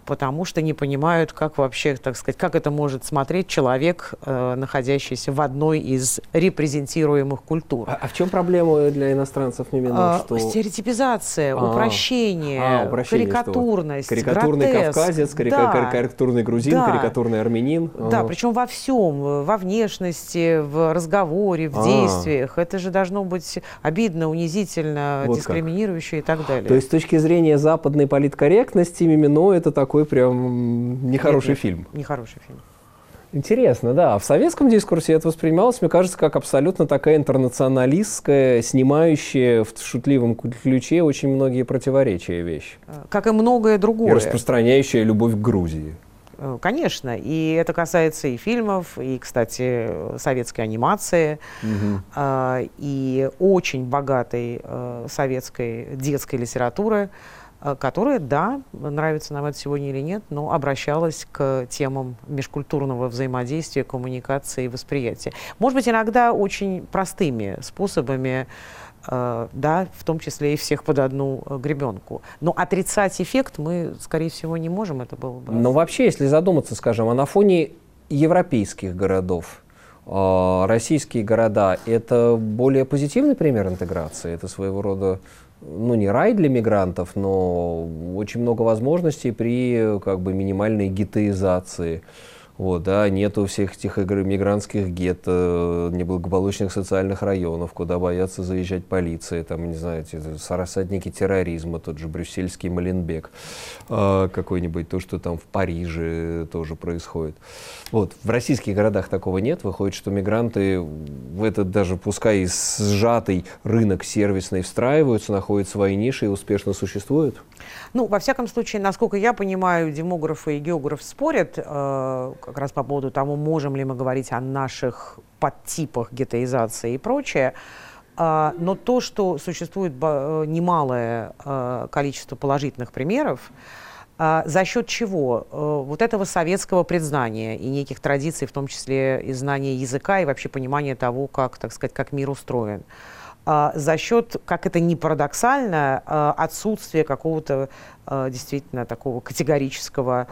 потому что не понимают, как вообще, так сказать, как это может смотреть человек, находящийся в одной из репрезентируемых культур. А в чем проблема для иностранцев именно? Что... Стереотипизация, упрощение, карикатурность, карикатурный гротеск. Кавказец, карикатурный грузин, карикатурный армянин. Да, причем во всем, во внешности, в разговоре, в действиях. Это же должно быть обидно, унизительно, вот дискриминирующе и так далее. То есть с точки зрения западной политкорректности «Мимино» это такой прям нехороший фильм. Нехороший фильм. Интересно, да. В советском дискурсе это воспринималось, мне кажется, как абсолютно такая интернационалистская, снимающая в шутливом ключе очень многие противоречия вещь. Как и многое другое. И распространяющая любовь к Грузии. Конечно, и это касается и фильмов, и, кстати, советской анимации, и очень богатой советской детской литературы, которая, да, нравится нам это сегодня или нет, но обращалась к темам межкультурного взаимодействия, коммуникации и восприятия. Может быть, иногда очень простыми способами, да, в том числе и всех под одну гребенку. Но отрицать эффект мы, скорее всего, не можем, это было бы... Но вообще, если задуматься, скажем, а на фоне европейских городов, российские города, это более позитивный пример интеграции, это своего рода... ну, не рай для мигрантов, но очень много возможностей при, как бы, минимальной гетоизации. Вот, да, нету всех этих мигрантских гетто, неблагополучных социальных районов, куда боятся заезжать полиция, там, не знаю, рассадники терроризма, тот же брюссельский Моленбек какой-нибудь, то, что там в Париже тоже происходит. Вот, в российских городах такого нет, выходит, что мигранты в этот даже, пускай и сжатый рынок сервисный, встраиваются, находят свои ниши и успешно существуют? Ну, во всяком случае, насколько я понимаю, демографы и географы спорят, как раз по поводу того, можем ли мы говорить о наших подтипах гетоизации и прочее. Но то, что существует немалое количество положительных примеров, за счет чего? Вот этого советского предзнания и неких традиций, в том числе и знания языка, и вообще понимания того, как, так сказать, как мир устроен. За счет, как это ни парадоксально, отсутствия какого-то действительно такого категорического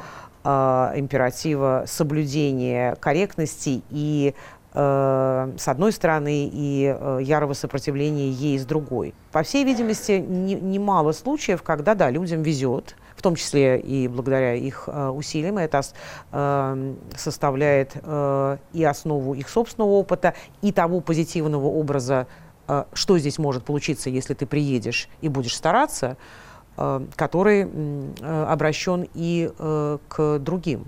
императива соблюдения корректности и, с одной стороны, и ярого сопротивления ей с другой. По всей видимости, немало случаев, когда, да, людям везет, в том числе и благодаря их усилиям, это составляет и основу их собственного опыта, и того позитивного образа, что здесь может получиться, если ты приедешь и будешь стараться, который обращен и к другим.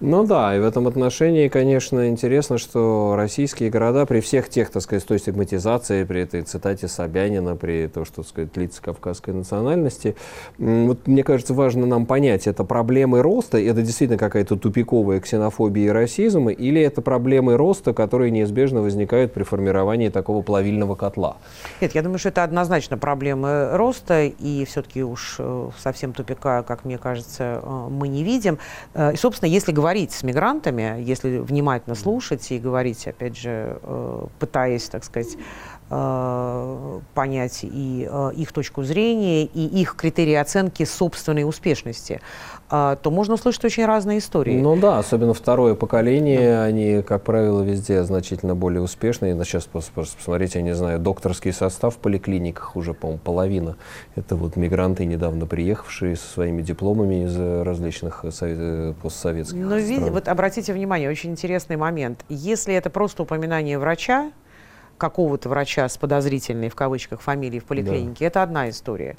Ну да, и в этом отношении, конечно, интересно, что российские города при всех тех, так сказать, той стигматизации, при этой цитате Собянина, при том, что, так сказать, лица кавказской национальности, вот, мне кажется, важно нам понять, это проблемы роста, это действительно какая-то тупиковая ксенофобия и расизм, или это проблемы роста, которые неизбежно возникают при формировании такого плавильного котла? Нет, я думаю, что это однозначно проблемы роста, и все-таки уж совсем тупика, как мне кажется, мы не видим. И, собственно, если говорить с мигрантами, если внимательно слушать и говорить, опять же, пытаясь, так сказать, понять и их точку зрения, и их критерии оценки собственной успешности, то можно услышать очень разные истории. Ну да, особенно второе поколение, они, как правило, везде значительно более успешные. Сейчас, посмотрите, я не знаю, докторский состав в поликлиниках уже, по-моему, половина. Это вот мигранты, недавно приехавшие со своими дипломами из различных постсоветских стран. Но видите, вот обратите внимание, очень интересный момент. Если это просто упоминание врача, какого-то врача с подозрительной, в кавычках, фамилией в поликлинике, да, это одна история.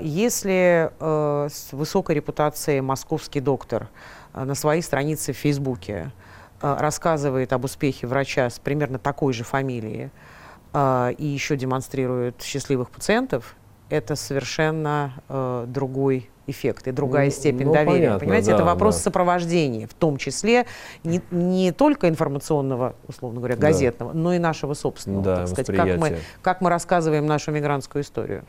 Если с высокой репутацией московский доктор на своей странице в Фейсбуке рассказывает об успехе врача с примерно такой же фамилией и еще демонстрирует счастливых пациентов, это совершенно другой эффект и другая степень доверия. Понятно, понимаете, да, это вопрос, да, сопровождения, в том числе не только информационного, условно говоря, газетного, да, но и нашего собственного, да, так сказать, как мы рассказываем нашу мигрантскую историю.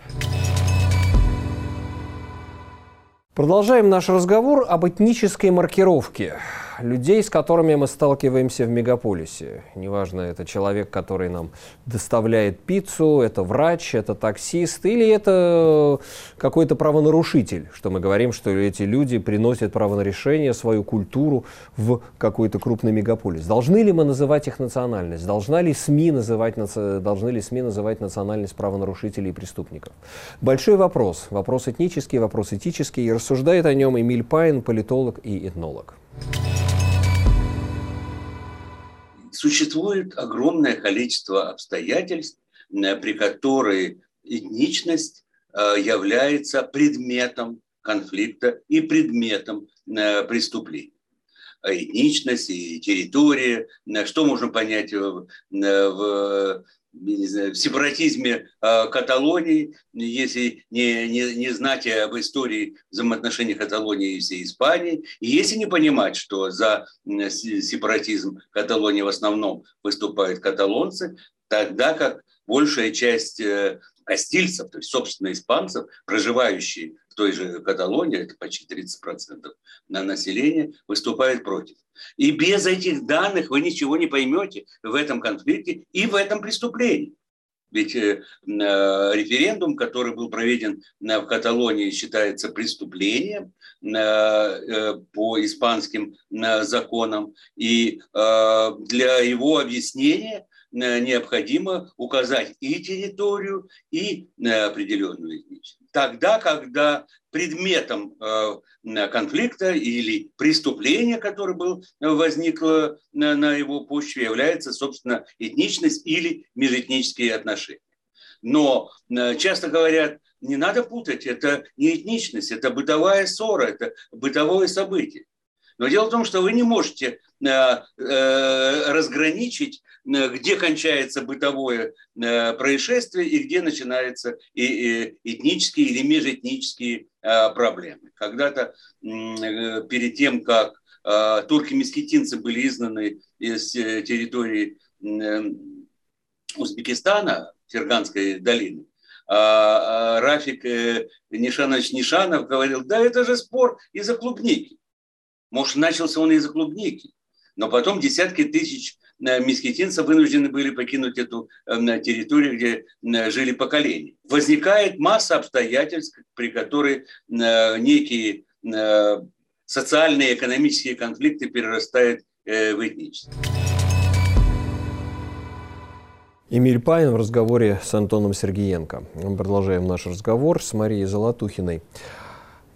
Продолжаем наш разговор об этнической маркировке людей, с которыми мы сталкиваемся в мегаполисе. Неважно, это человек, который нам доставляет пиццу, это врач, это таксист, или это какой-то правонарушитель, что мы говорим, что эти люди приносят право на решение, свою культуру в какой-то крупный мегаполис. Должны ли мы называть их национальность? Должны ли СМИ называть национальность правонарушителей и преступников? Большой вопрос. Вопрос этнический, вопрос этический. И рассуждает о нем Эмиль Пайн, политолог и этнолог. Существует огромное количество обстоятельств, при которых этничность является предметом конфликта и предметом преступлений. Этничность и территория, что можно понять в не знаю, в сепаратизме Каталонии, если не знать об истории взаимоотношений Каталонии и всей Испании, и если не понимать, что за сепаратизм Каталонии в основном выступают каталонцы, тогда как большая часть кастильцев, то есть, собственно, испанцев, проживающие в той же Каталонии, это почти 30% населения, выступает против. И без этих данных вы ничего не поймете в этом конфликте и в этом преступлении. Ведь референдум, который был проведен в Каталонии, считается преступлением по испанским законам, и для его объяснения необходимо указать и территорию, и определенную этничность. Тогда, когда предметом конфликта или преступления, которое возникло на его почве, является, собственно, этничность или межэтнические отношения. Но часто говорят, не надо путать, это не этничность, это бытовая ссора, это бытовое событие. Но дело в том, что вы не можете разграничить, где кончается бытовое происшествие и где начинаются этнические или межэтнические проблемы. Когда-то перед тем, как турки-месхетинцы были изгнаны из территории Узбекистана, Ферганской долины, Рафик Нишанович Нишанов говорил, да это же спор из-за клубники. Может, начался он из-за клубники, но потом десятки тысяч месхетинцев вынуждены были покинуть эту территорию, где жили поколения. Возникает масса обстоятельств, при которых некие социальные и экономические конфликты перерастают в этнические. Эмиль Пайн в разговоре с Антоном Сергиенко. Мы продолжаем наш разговор с Марией Золотухиной.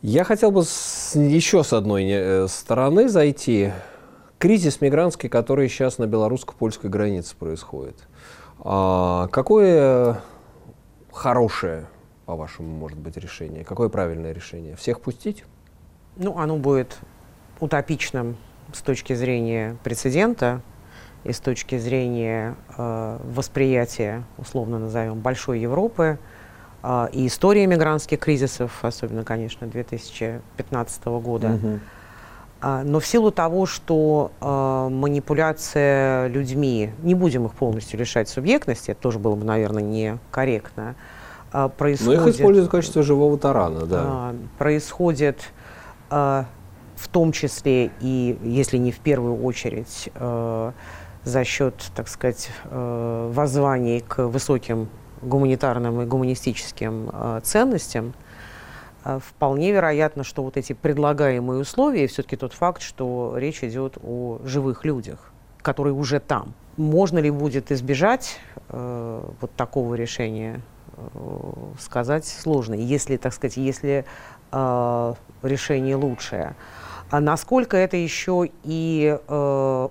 Я хотел бы еще с одной стороны зайти. Кризис мигрантский, который сейчас на белорусско-польской границе происходит. Какое хорошее, по-вашему, может быть, решение? Какое правильное решение? Всех пустить? Ну, оно будет утопичным с точки зрения прецедента и с точки зрения восприятия, условно назовем, большой Европы. И история мигрантских кризисов, особенно, конечно, 2015 года. Но в силу того, что манипуляция людьми, не будем их полностью лишать субъектности, это тоже было бы, наверное, некорректно, происходит... Но их используют в качестве живого тарана, да. Происходит в том числе и, если не в первую очередь, за счет, так сказать, воззваний к высоким гуманитарным и гуманистическим ценностям, вполне вероятно, что вот эти предлагаемые условия, и все-таки тот факт, что речь идет о живых людях, которые уже там. Можно ли будет избежать вот такого решения, сказать сложно, если, так сказать, если решение лучшее. А насколько это еще и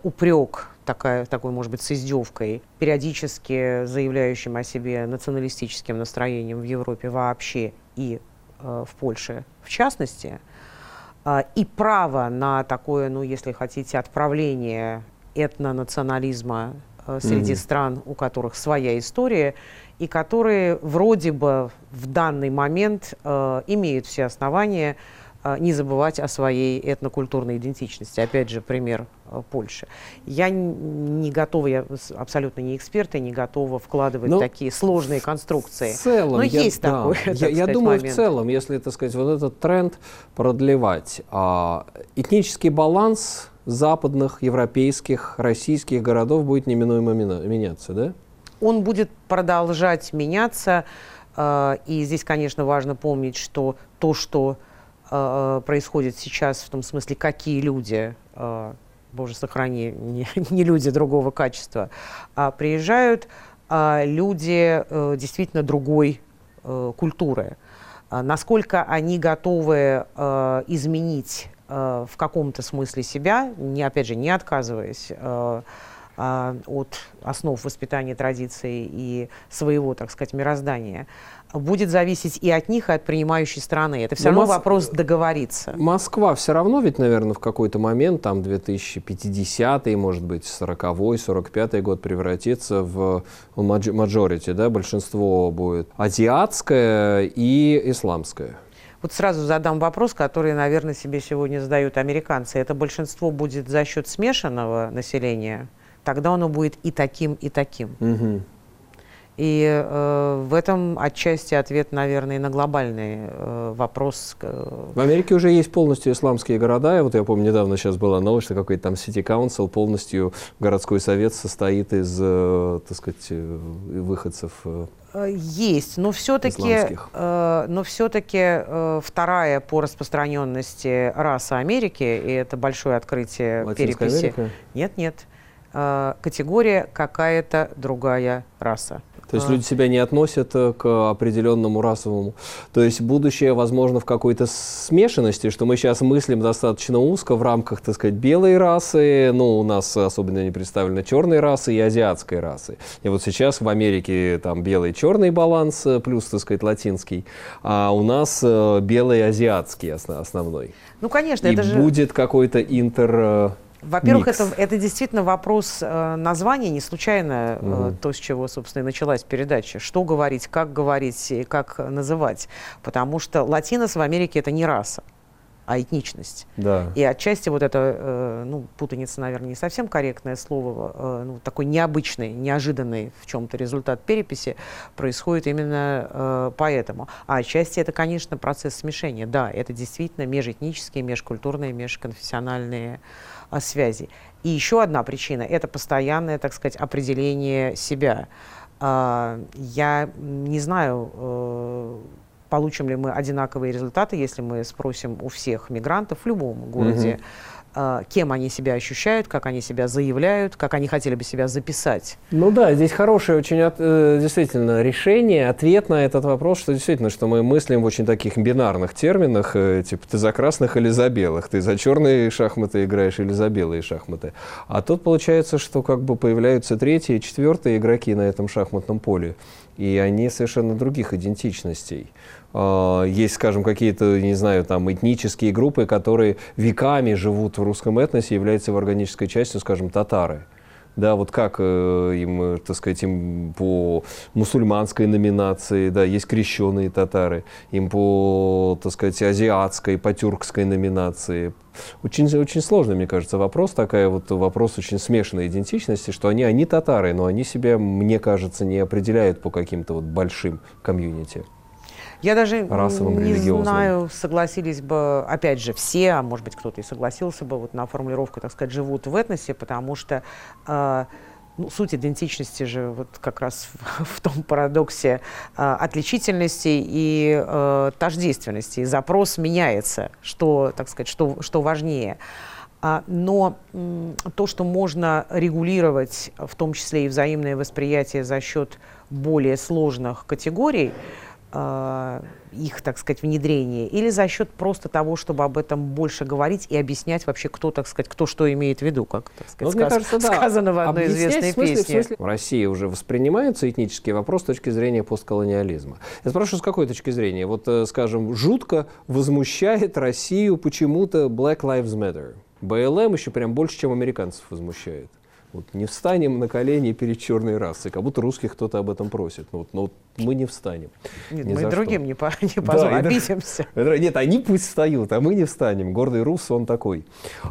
упрек, такой, может быть, с издевкой, периодически заявляющим о себе националистическим настроением в Европе вообще и в Польше в частности, и право на такое, ну, если хотите, отправление этнонационализма среди стран, у которых своя история, и которые вроде бы в данный момент имеют все основания не забывать о своей этнокультурной идентичности. Опять же, пример Польши. Я не готова, я абсолютно не эксперт, и не готова вкладывать такие сложные конструкции. В целом, но есть такой, я думаю, момент. В целом, если, так сказать, вот этот тренд продлевать, этнический баланс западных, европейских, российских городов будет неминуемо меняться, да? Он будет продолжать меняться, и здесь, конечно, важно помнить, что то, что происходит сейчас, в том смысле, какие люди, боже сохрани, не люди другого качества, а приезжают люди действительно другой культуры. Насколько они готовы изменить в каком-то смысле себя, опять же, не отказываясь от основ воспитания традиций и своего, так сказать, мироздания, будет зависеть и от них, и от принимающей страны. Это все равно вопрос договориться. Москва все равно ведь, наверное, в какой-то момент, там 2050-й, может быть, 40-й, 45-й год превратится в majority, да, большинство будет азиатское и исламское. Вот сразу задам вопрос, который, наверное, себе сегодня задают американцы. Это большинство будет за счет смешанного населения? Тогда оно будет и таким, и таким. Угу. И в этом отчасти ответ, наверное, на глобальный вопрос. В Америке уже есть полностью исламские города. И вот я помню, недавно сейчас была новость, что какой-то там City Council, полностью городской совет состоит из, так сказать, выходцев есть, но все-таки, вторая по распространенности раса Америки, и это большое открытие Латинская переписи. Америка? Нет, нет. Категория какая-то другая раса. То есть люди себя не относят к определенному расовому. То есть будущее, возможно, в какой-то смешанности, что мы сейчас мыслим достаточно узко в рамках, так сказать, белой расы, но у нас особенно не представлены черной расы и азиатской расы. И вот сейчас в Америке там белый-черный баланс, плюс, так сказать, латинский, а у нас белый-азиатский основной. Ну, конечно, и это же... будет какой-то интер... Во-первых, это действительно вопрос названия, не случайно то, с чего, собственно, и началась передача. Что говорить и как называть. Потому что латинос в Америке – это не раса, а этничность. Да. И отчасти вот это, ну, путаница, наверное, не совсем корректное слово, ну, такой необычный, неожиданный в чем-то результат переписи происходит именно поэтому. А отчасти это, конечно, процесс смешения. Да, это действительно межэтнические, межкультурные, межконфессиональные связи. И еще одна причина – это постоянное, так сказать, определение себя. Я не знаю, получим ли мы одинаковые результаты, если мы спросим у всех мигрантов в любом городе, кем они себя ощущают, как они себя заявляют, как они хотели бы себя записать. Ну да, здесь хорошее очень действительно решение, ответ на этот вопрос, что действительно, что мы мыслим в очень таких бинарных терминах, типа ты за красных или за белых, ты за черные шахматы играешь или за белые шахматы. А тут получается, что как бы появляются третьи и четвертые игроки на этом шахматном поле, и они совершенно других идентичностей. Есть, скажем, какие-то, не знаю, там, этнические группы, которые веками живут в русском этносе, являются в органической частью, скажем, татары. Да, вот как им, так сказать, им по мусульманской номинации, да, есть крещеные татары, им по, так сказать, азиатской, по тюркской номинации. Очень, очень сложный, мне кажется, вопрос, такая вот вопрос очень смешанной идентичности, что они татары, но они себя, мне кажется, не определяют по каким-то вот большим комьюнити. Я даже расовым, не знаю, согласились бы, опять же, все, а может быть, кто-то и согласился бы вот на формулировку, так сказать, живут в этносе, потому что ну, суть идентичности же вот как раз в том парадоксе отличительности и тождественности. И запрос меняется, что, так сказать, что важнее. Но то, что можно регулировать, в том числе и взаимное восприятие за счет более сложных категорий, их, так сказать, внедрение, или за счет просто того, чтобы об этом больше говорить и объяснять вообще, кто, так сказать, кто что имеет в виду, как, так сказать, ну, кажется, сказано в одной известной песне. В России уже воспринимаются этнические вопросы с точки зрения постколониализма. Я спрашиваю, с какой точки зрения? Вот, скажем, жутко возмущает Россию почему-то Black Lives Matter. БЛМ еще прям больше, чем американцев возмущает. Вот не встанем на колени перед черной расой, как будто русских кто-то об этом просит. Но вот мы не встанем. Нет, мы другим не позволим, да, обидимся. Нет, они пусть встают, а мы не встанем. Гордый рус, он такой.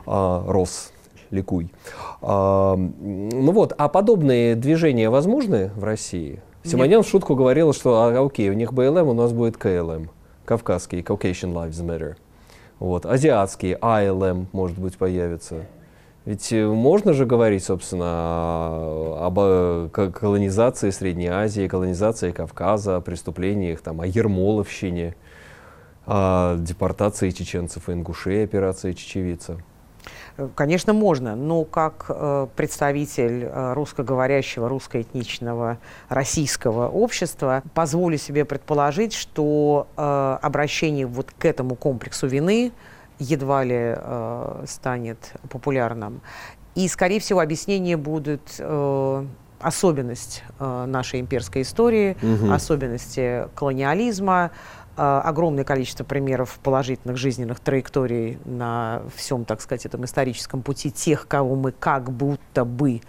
Рос, ликуй. Ну вот, а подобные движения возможны в России? Симоньян в шутку говорила, что окей, у них БЛМ, у нас будет КЛМ. Кавказский, Caucasian Lives Matter. Вот, азиатский, АЛМ, может быть, появится. Ведь можно же говорить, собственно, об колонизации Средней Азии, колонизации Кавказа, о преступлениях, там, о Ермоловщине, о депортации чеченцев и ингушей, операции «Чечевица». Конечно, можно, но как представитель русскоговорящего, русскоэтничного российского общества позволю себе предположить, что обращение вот к этому комплексу вины едва ли станет популярным. И, скорее всего, объяснение будет особенность нашей имперской истории, особенности колониализма, огромное количество примеров положительных жизненных траекторий на всем, так сказать, этом историческом пути тех, кого мы как будто бы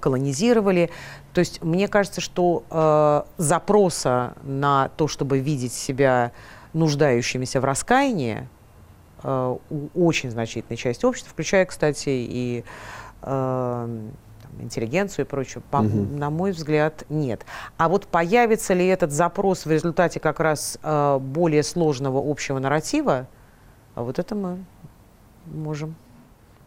колонизировали. То есть мне кажется, что запроса на то, чтобы видеть себя нуждающимися в раскаянии, у очень значительной части общества, включая, кстати, и интеллигенцию и прочее, на мой взгляд, нет. А вот появится ли этот запрос в результате как раз более сложного общего нарратива, вот это мы можем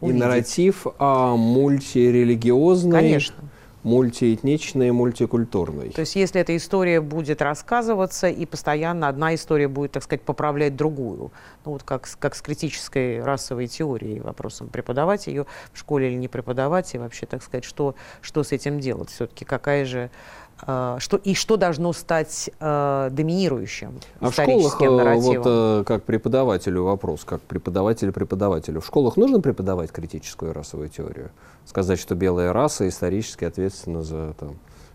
увидеть. И нарратив мультирелигиозный, конечно, мультиэтничный, мультикультурный. То есть если эта история будет рассказываться, и постоянно одна история будет, так сказать, поправлять другую. Ну вот как с критической расовой теорией, вопросом преподавать ее в школе или не преподавать, и вообще, так сказать, что с этим делать. Все-таки какая же... Что должно стать доминирующим историческим нарративом? Вот как преподавателю вопрос, как преподавателю. В школах нужно преподавать критическую расовую теорию? Сказать, что белая раса исторически ответственна за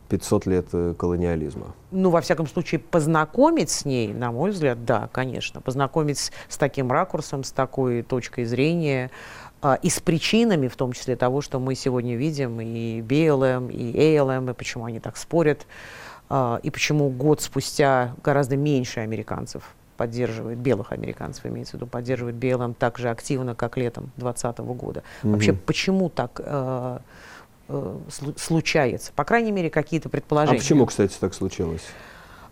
500 лет колониализма? Ну, во всяком случае, познакомить с ней, на мой взгляд, да, конечно. Познакомить с таким ракурсом, с такой точкой зрения, и с причинами, в том числе, того, что мы сегодня видим, и БЛМ, и АЛМ, и почему они так спорят, и почему год спустя гораздо меньше американцев поддерживает, белых американцев, имеется в виду, поддерживает БЛМ так же активно, как летом 2020 года. Вообще, почему так случается? По крайней мере, какие-то предположения. А почему, кстати, так случилось?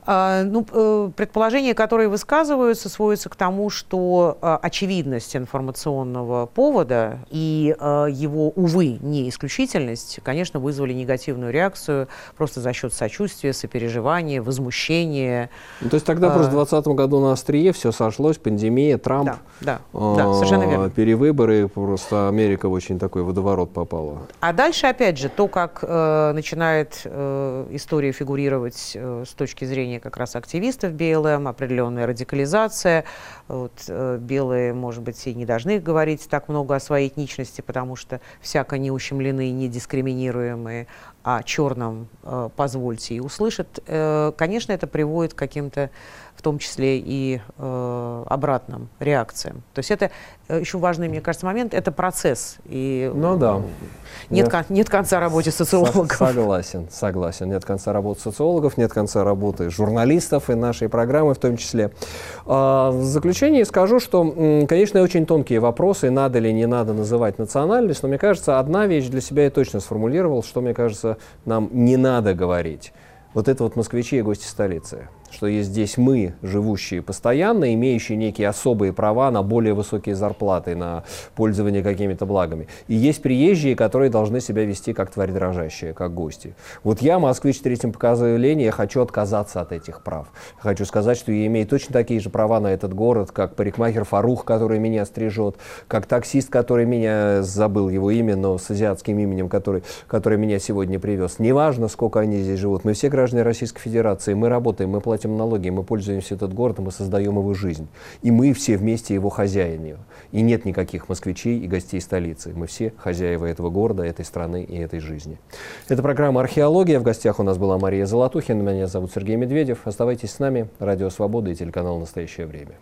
Предположения, которые высказываются, сводятся к тому, что очевидность информационного повода и его, увы, не исключительность, конечно, вызвали негативную реакцию просто за счет сочувствия, сопереживания, возмущения. Ну, то есть тогда просто в 2020 году на острие все сошлось, пандемия, Трамп, да, совершенно верно, перевыборы, просто Америка в очень такой водоворот попала. А дальше, опять же, то, как начинает история фигурировать с точки зрения как раз активистов БЛМ, определенная радикализация. Вот, белые, может быть, и не должны говорить так много о своей этничности, потому что всяко не ущемлены, не дискриминируемые, а черным позвольте и услышат. Конечно, это приводит к каким-то, в том числе, и обратным реакциям. То есть это еще важный, мне кажется, момент, это процесс. И нет конца работе социологов. Согласен. Нет конца работы социологов, нет конца работы журналистов и нашей программы в том числе. В заключение скажу, что, конечно, очень тонкие вопросы, надо ли, не надо называть национальность, но, мне кажется, одна вещь для себя я точно сформулировал, что, мне кажется, нам не надо говорить. Вот это вот москвичи и гости столицы. Что есть здесь мы, живущие постоянно, имеющие некие особые права на более высокие зарплаты, на пользование какими-то благами. И есть приезжие, которые должны себя вести как тварь дрожащая, как гости. Вот я, москвич в третьем поколении, я хочу отказаться от этих прав. Хочу сказать, что я имею точно такие же права на этот город, как парикмахер Фарух, который меня стрижет, как таксист, который меня, забыл его имя, но с азиатским именем, который меня сегодня привез. Неважно, сколько они здесь живут. Мы все граждане Российской Федерации, мы работаем, мы платим налоги, мы пользуемся этот городом, мы создаем его жизнь. И мы все вместе его хозяева. И нет никаких москвичей и гостей столицы. Мы все хозяева этого города, этой страны и этой жизни. Это программа «Археология». В гостях у нас была Мария Золотухина. Меня зовут Сергей Медведев. Оставайтесь с нами. Радио Свобода и телеканал «Настоящее время».